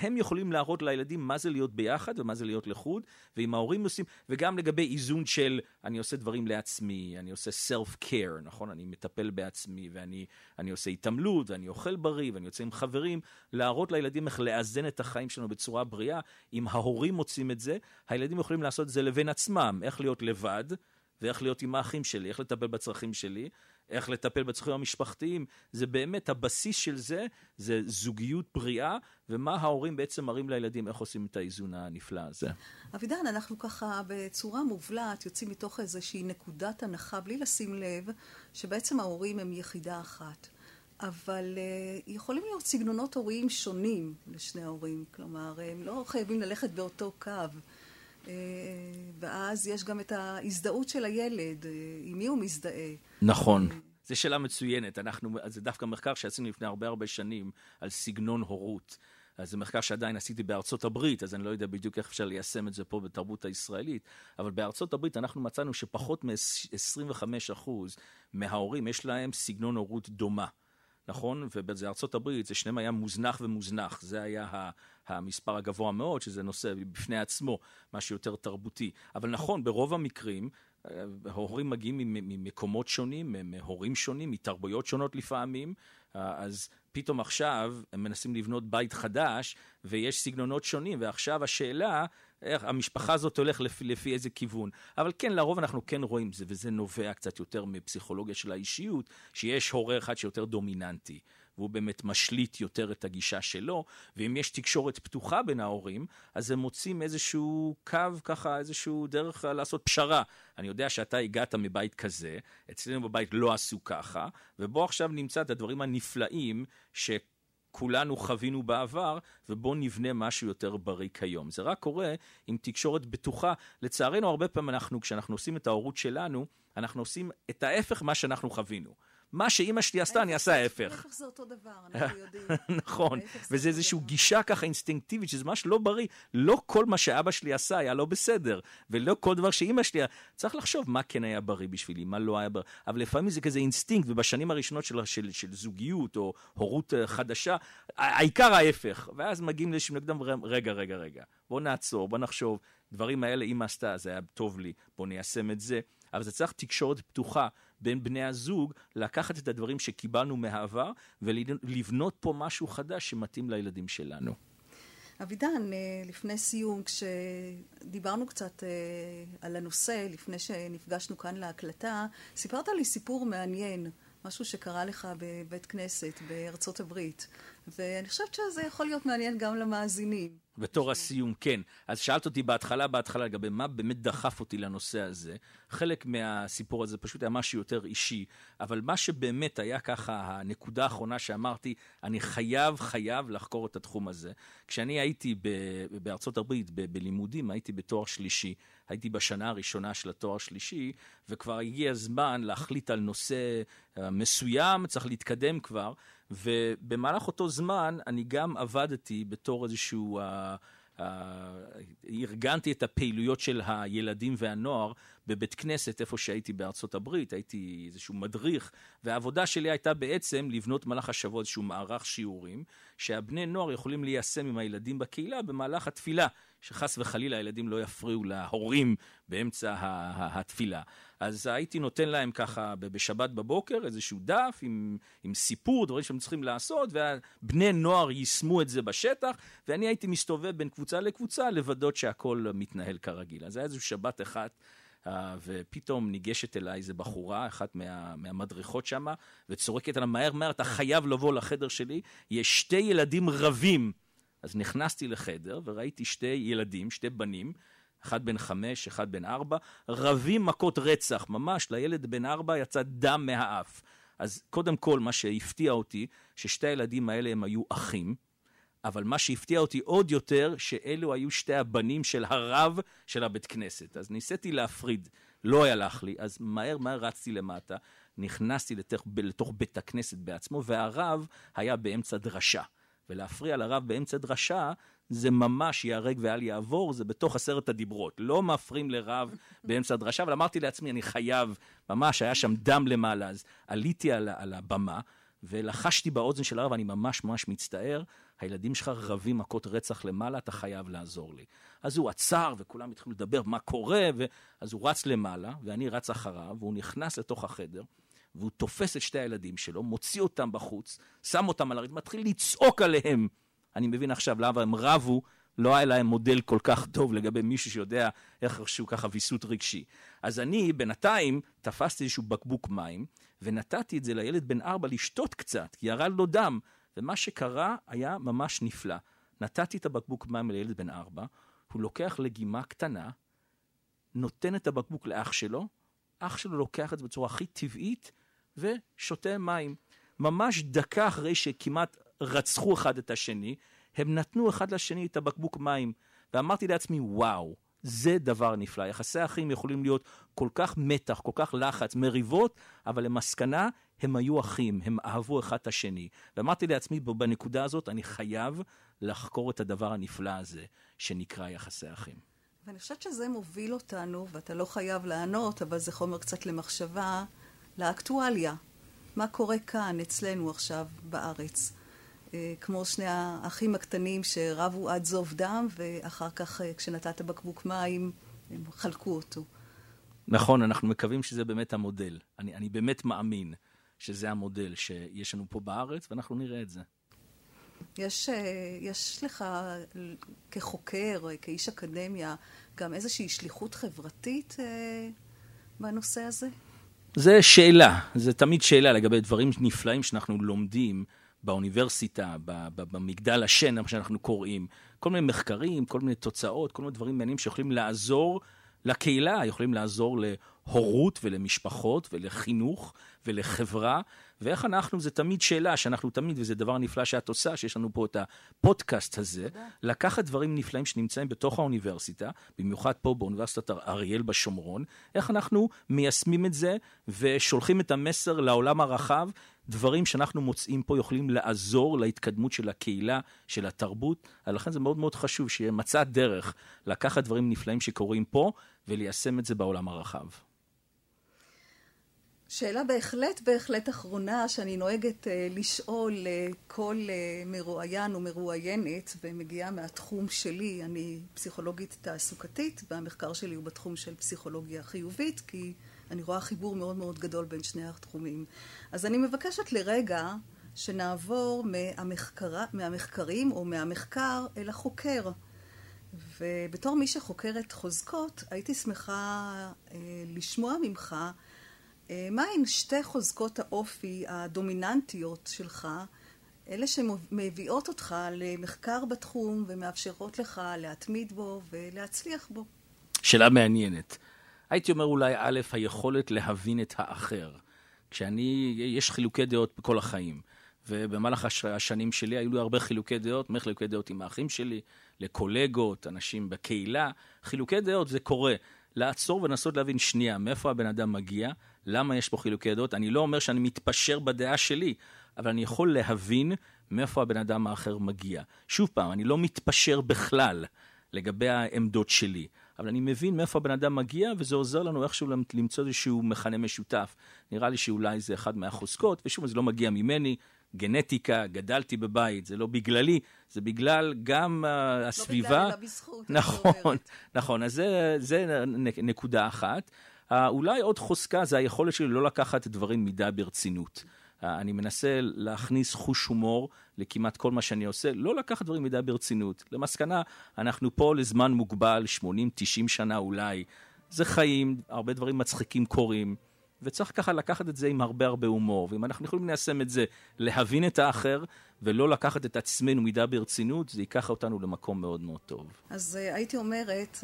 הם יכולים להראות לילדים מה זה להיות ביחד ומה זה להיות לחוד, ואם ההורים עושים, וגם לגבי איזון של אני עושה דברים לעצמי, אני עושה self-care, נכון? אני מטפל בעצמי, ואני עושה התעמלות, ואני אוכל בריא, ואני יוצא עם חברים, להראות לילדים איך לאזן את החיים שלנו בצורה בריאה. אם ההורים מוצאים את זה, הילדים יכולים לעשות את זה לבין עצמם, איך להיות לבד, ואיך להיות עם האחים שלי, איך לטפל בצרכים שלי, איך לטפל בצרכים המשפחתיים. זה באמת, הבסיס של זה, זה זוגיות בריאה, ומה ההורים בעצם מראים לילדים, איך עושים את האיזון הנפלא הזה. אבידן, אנחנו ככה בצורה מובלעת, יוצאים מתוך איזושהי נקודת הנחה, בלי לשים לב, שבעצם ההורים הם יחידה אחת. אבל יכולים להיות סגנונות הוריים שונים לשני ההורים, כלומר, הם לא חייבים ללכת באותו קו. ואז יש גם את ההזדהות של הילד, עם מי הוא מזדהה. נכון. זו שאלה מצוינת. זה דווקא מחקר שעשינו לפני הרבה שנים על סגנון הורות. אז זה מחקר שעדיין עשיתי בארצות הברית, אז אני לא יודע בדיוק איך אפשר ליישם את זה פה בתרבות הישראלית, אבל בארצות הברית אנחנו מצאנו שפחות מ-25% מההורים יש להם סגנון הורות דומה. נכון? ובזה ארצות הברית, זה שניהם היה מוזנח ומוזנח. זה היה המספר הגבוה מאוד, שזה נושא בפני עצמו, משהו יותר תרבותי. אבל נכון, ברוב המקרים, ההורים מגיעים ממקומות שונים, מהורים שונים, מתרבויות שונות לפעמים, אז פתאום עכשיו הם מנסים לבנות בית חדש, ויש סגנונות שונים, ועכשיו השאלה, איך המשפחה הזאת הולך לפי איזה כיוון. אבל כן, לרוב אנחנו כן רואים זה, וזה נובע קצת יותר מפסיכולוגיה של האישיות, שיש הורה אחד שיותר דומיננטי, והוא באמת משליט יותר את הגישה שלו, ואם יש תקשורת פתוחה בין ההורים, אז הם מוצאים איזשהו קו ככה, איזשהו דרך לעשות פשרה. אני יודע שאתה הגעת מבית כזה, אצלנו בבית לא עשו ככה, ובוא עכשיו נמצא את הדברים הנפלאים שכולנו חווינו בעבר, ובוא נבנה משהו יותר בריא כיום. זה רק קורה עם תקשורת בטוחה. לצערנו, הרבה פעמים כשאנחנו עושים את ההורות שלנו, אנחנו עושים את ההפך מה שאנחנו חווינו. מה שאמא שלי עשתה, אני עשה ההפך. ההפך זה אותו דבר, אנחנו יודעים. נכון, וזה איזושהי גישה ככה אינסטינקטיבית, שזה ממש לא בריא. לא כל מה שאבא שלי עשה היה לא בסדר, ולא כל דבר שאמא שלי... צריך לחשוב מה כן היה בריא בשבילי, מה לא היה בריא. אבל לפעמים זה כזה אינסטינקט, ובשנים הראשונות של זוגיות או הורות חדשה, העיקר ההפך. ואז מגיעים לשם נקדם, רגע, בוא נעצור, בוא נחשוב. דברים האלה, אמא עשתה, זה היה טוב לי, בוא ניישם את זה. אבל זה צריך תקשורת פתוחה בין בני הזוג, לקחת את הדברים שקיבלנו מהעבר, ולבנות פה משהו חדש שמתאים לילדים שלנו. אבידן, לפני סיום, כשדיברנו קצת על הנושא, לפני שנפגשנו כאן להקלטה, סיפרת לי סיפור מעניין, משהו שקרה לך בבית כנסת בארצות הברית, ואני חושבת שזה יכול להיות מעניין גם למאזינים. בתור הסיום, כן. אז שאלת אותי בהתחלה לגבי מה באמת דחף אותי לנושא הזה. חלק מהסיפור הזה פשוט היה משהו יותר אישי, אבל מה שבאמת היה ככה, הנקודה האחרונה שאמרתי, אני חייב לחקור את התחום הזה. כשאני הייתי בארצות הברית, בלימודים, הייתי בתואר שלישי, הייתי בשנה הראשונה של התואר שלישי, וכבר הגיע הזמן להחליט על נושא מסוים, צריך להתקדם כבר, ובמהלך אותו זמן אני גם עבדתי בתור איזשהו, ארגנתי את הפעילויות של הילדים והנוער בבית כנסת, איפה שהייתי בארצות הברית, הייתי איזשהו מדריך, והעבודה שלי הייתה בעצם לבנות מהלך השבוע איזשהו מערך שיעורים, שהבני נוער יכולים ליישם עם הילדים בקהילה במהלך התפילה, שחס וחלילה הילדים לא יפריעו להורים באמצע התפילה. אז הייתי נותן להם ככה בשבת בבוקר איזשהו דף עם סיפור, דברים שהם צריכים לעשות, ובני נוער יישמו את זה בשטח, ואני הייתי מסתובב בין קבוצה לקבוצה לוודות שהכל מתנהל כרגיל. אז היה איזו שבת אחת, ופתאום ניגשת אליי איזו בחורה, אחת מהמדריכות שמה, וצורקת עליו מהר, אתה חייב לבוא לחדר שלי, יש שתי ילדים רבים. אז נכנסתי לחדר וראיתי שני בנים, אחד בן 5, אחד בן 4, רבים מכות רצח, ממש, לילד בן 4 יצא דם מהאף. אז קודם כל, מה שהפתיע אותי, ששתי הילדים האלה הם היו אחים, אבל מה שהפתיע אותי עוד יותר, שאלו היו שתי הבנים של הרב של הבית כנסת. אז ניסיתי להפריד, לא הלך לי, אז מהר רצתי למטה, נכנסתי לתוך בית הכנסת בעצמו, והרב היה באמצע דרשה. ולהפריע לרב באמצע דרשה, זה ממש יהרג ואל יעבור, זה בתוך 10 הדיברות. לא מפרים לרב באמצע דרשה, אבל אמרתי לעצמי, אני חייב, ממש היה שם דם למעלה, אז עליתי על הבמה, ולחשתי באוזן של הרב, אני ממש מצטער, הילדים שלך רבים מכות רצח למעלה, אתה חייב לעזור לי. אז הוא עצר, וכולם התחילו לדבר מה קורה, אז הוא רץ למעלה, ואני רץ אחריו, והוא נכנס לתוך החדר, והוא תופס את שתי הילדים שלו, מוציא אותם בחוץ, שם אותם על הרצפה, מתחיל לצעוק עליהם. אני מבין עכשיו, למה הם רבו, לא היה להם מודל כל כך טוב לגבי מישהו שיודע איך שהוא ככה ויסות רגשי. אז אני בינתיים תפסתי איזשהו בקבוק מים, ונתתי את זה לילד בן 4 לשתות קצת, כי ירד לו דם, ומה שקרה היה ממש נפלא. נתתי את הבקבוק מים לילד בן 4, הוא לוקח לגימה קטנה, נותן את הבקבוק לאח שלו, אח שלו לוקח את זה בצורה הכי טבעית, ושותה מים. ממש דקה אחרי שכמעט רצחו אחד את השני, הם נתנו אחד לשני את הבקבוק מים, ואמרתי לעצמי, וואו, זה דבר נפלא. יחסי האחים יכולים להיות כל כך מתח, כל כך לחץ, מריבות, אבל למסקנה, הם היו אחים, הם אהבו אחד את השני. ואמרתי לעצמי, בנקודה הזאת, אני חייב לחקור את הדבר הנפלא הזה, שנקרא יחסי האחים. ואני חושבת שזה מוביל אותנו, ואתה לא חייב לענות, אבל זה חומר קצת למחשבה, לאקטואליה. מה קורה כאן, אצלנו עכשיו, בארץ? כמו שני האחים הקטנים שרבו עד זוב דם, ואחר כך כשנתת בקבוק מים, הם חלקו אותו. נכון, אנחנו מקווים שזה באמת המודל. אני באמת מאמין שזה המודל שיש לנו פה בארץ, ואנחנו נראה את זה. יש לך כחוקר או כאיש אקדמיה גם איזושהי שליחות חברתית בנושא הזה? זה שאלה, זה תמיד שאלה לגבי דברים נפלאים שאנחנו לומדים באוניברסיטה, במגדל השן, מה שאנחנו קוראים, כל מיני מחקרים, כל מיני תוצאות, כל מיני דברים מעניינים שיכולים לעזור לקהילה, יכולים לעזור להורות ולמשפחות ולחינוך ולחברה, ואיך אנחנו, זה תמיד שאלה שאנחנו תמיד, וזה דבר נפלא שאת עושה, שיש לנו פה את הפודקאסט הזה, לקחת דברים נפלאים שנמצאים בתוך האוניברסיטה, במיוחד פה באוניברסיטת אריאל בשומרון, איך אנחנו מיישמים את זה ושולחים את המסר לעולם הרחב, דברים שאנחנו מוצאים פה יכולים לעזור להתקדמות של הקהילה, של התרבות, ולכן זה מאוד מאוד חשוב שמצא דרך לקחת דברים נפלאים שקורים פה, וליישם את זה בעולם הרחב. שאלה בהחלט אחרונה, שאני נוהגת לשאול כל מרואיין ומרואיינת, ומגיעה מהתחום שלי, אני פסיכולוגית תעסוקתית, והמחקר שלי הוא בתחום של פסיכולוגיה חיובית, כי אני רואה חיבור מאוד מאוד גדול בין שני התחומים. אז אני מבקשת לרגע שנעבור מהמחקרים או מהמחקר אל החוקר. ובתור מי שחוקרת חוזקות, הייתי שמחה לשמוע ממך מהן שתי חוזקות האופי הדומיננטיות שלך, אלה שמביאות אותך למחקר בתחום ומאפשרות לך להתמיד בו ולהצליח בו. שאלה מעניינת. הייתי אומר אולי א', היכולת להבין את האחר. יש חילוקי דעות בכל החיים, ובמהלך השנים שלי היו לי הרבה חילוקי דעות, מחילוקי דעות עם האחים שלי, לקולגות, אנשים בקהילה. חילוקי דעות זה קורה. לעצור ונסות להבין שנייה, מאיפה הבן אדם מגיע, למה יש פה חילוקי דעות. אני לא אומר שאני מתפשר בדעה שלי, אבל אני יכול להבין מאיפה הבן אדם האחר מגיע. שוב פעם, אני לא מתפשר בכלל לגבי העמדות שלי. אבל אני מבין מאיפה הבן אדם מגיע, וזה עוזר לנו איכשהו למצוא איזשהו מכנה משותף. נראה לי שאולי זה אחד מהחוזקות, ושוב, זה לא מגיע ממני, גנטיקה, גדלתי בבית, זה לא בגללי, זה בגלל גם הסביבה. לא בגלל, אלא בזכות. נכון, אז זה נקודה אחת. אולי עוד חוזקה זה היכולת שלי לא לקחת דברים מדי ברצינות. אני מנסה להכניס חוש הומור לכמעט כל מה שאני עושה, לא לקחת דברים מדי ברצינות. למסקנה, אנחנו פה לזמן מוגבל, 80-90 שנה אולי. זה חיים, הרבה דברים מצחיקים קורים, וצריך ככה לקחת את זה עם הרבה הומור. ואם אנחנו יכולים ליישם את זה, להבין את האחר, ולא לקחת את עצמנו מידה ברצינות, זה ייקח אותנו למקום מאוד מאוד טוב. אז הייתי אומרת,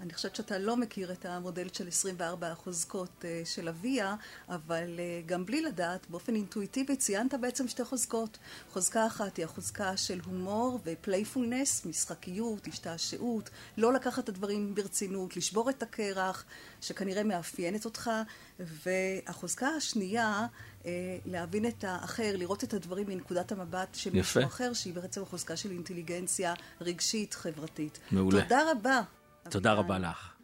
אני חושבת שאתה לא מכיר את המודל של 24 החוזקות של אביה, אבל גם בלי לדעת, באופן אינטואיטיבי ציינת בעצם שתי חוזקות. חוזקה אחת היא החוזקה של הומור ופלייפולנס, משחקיות, השתעשעות, לא לקחת את הדברים ברצינות, לשבור את הקרח, שכנראה מאפיינת אותך, והחוזקה השנייה, להבין את האחר, לראות את הדברים מנקודת המבט של מישהו אחר, שהיא בעצם החוזקה של אינטליגנציה רגשית, חברתית. מעולה. תודה רבה. תודה רבה לך.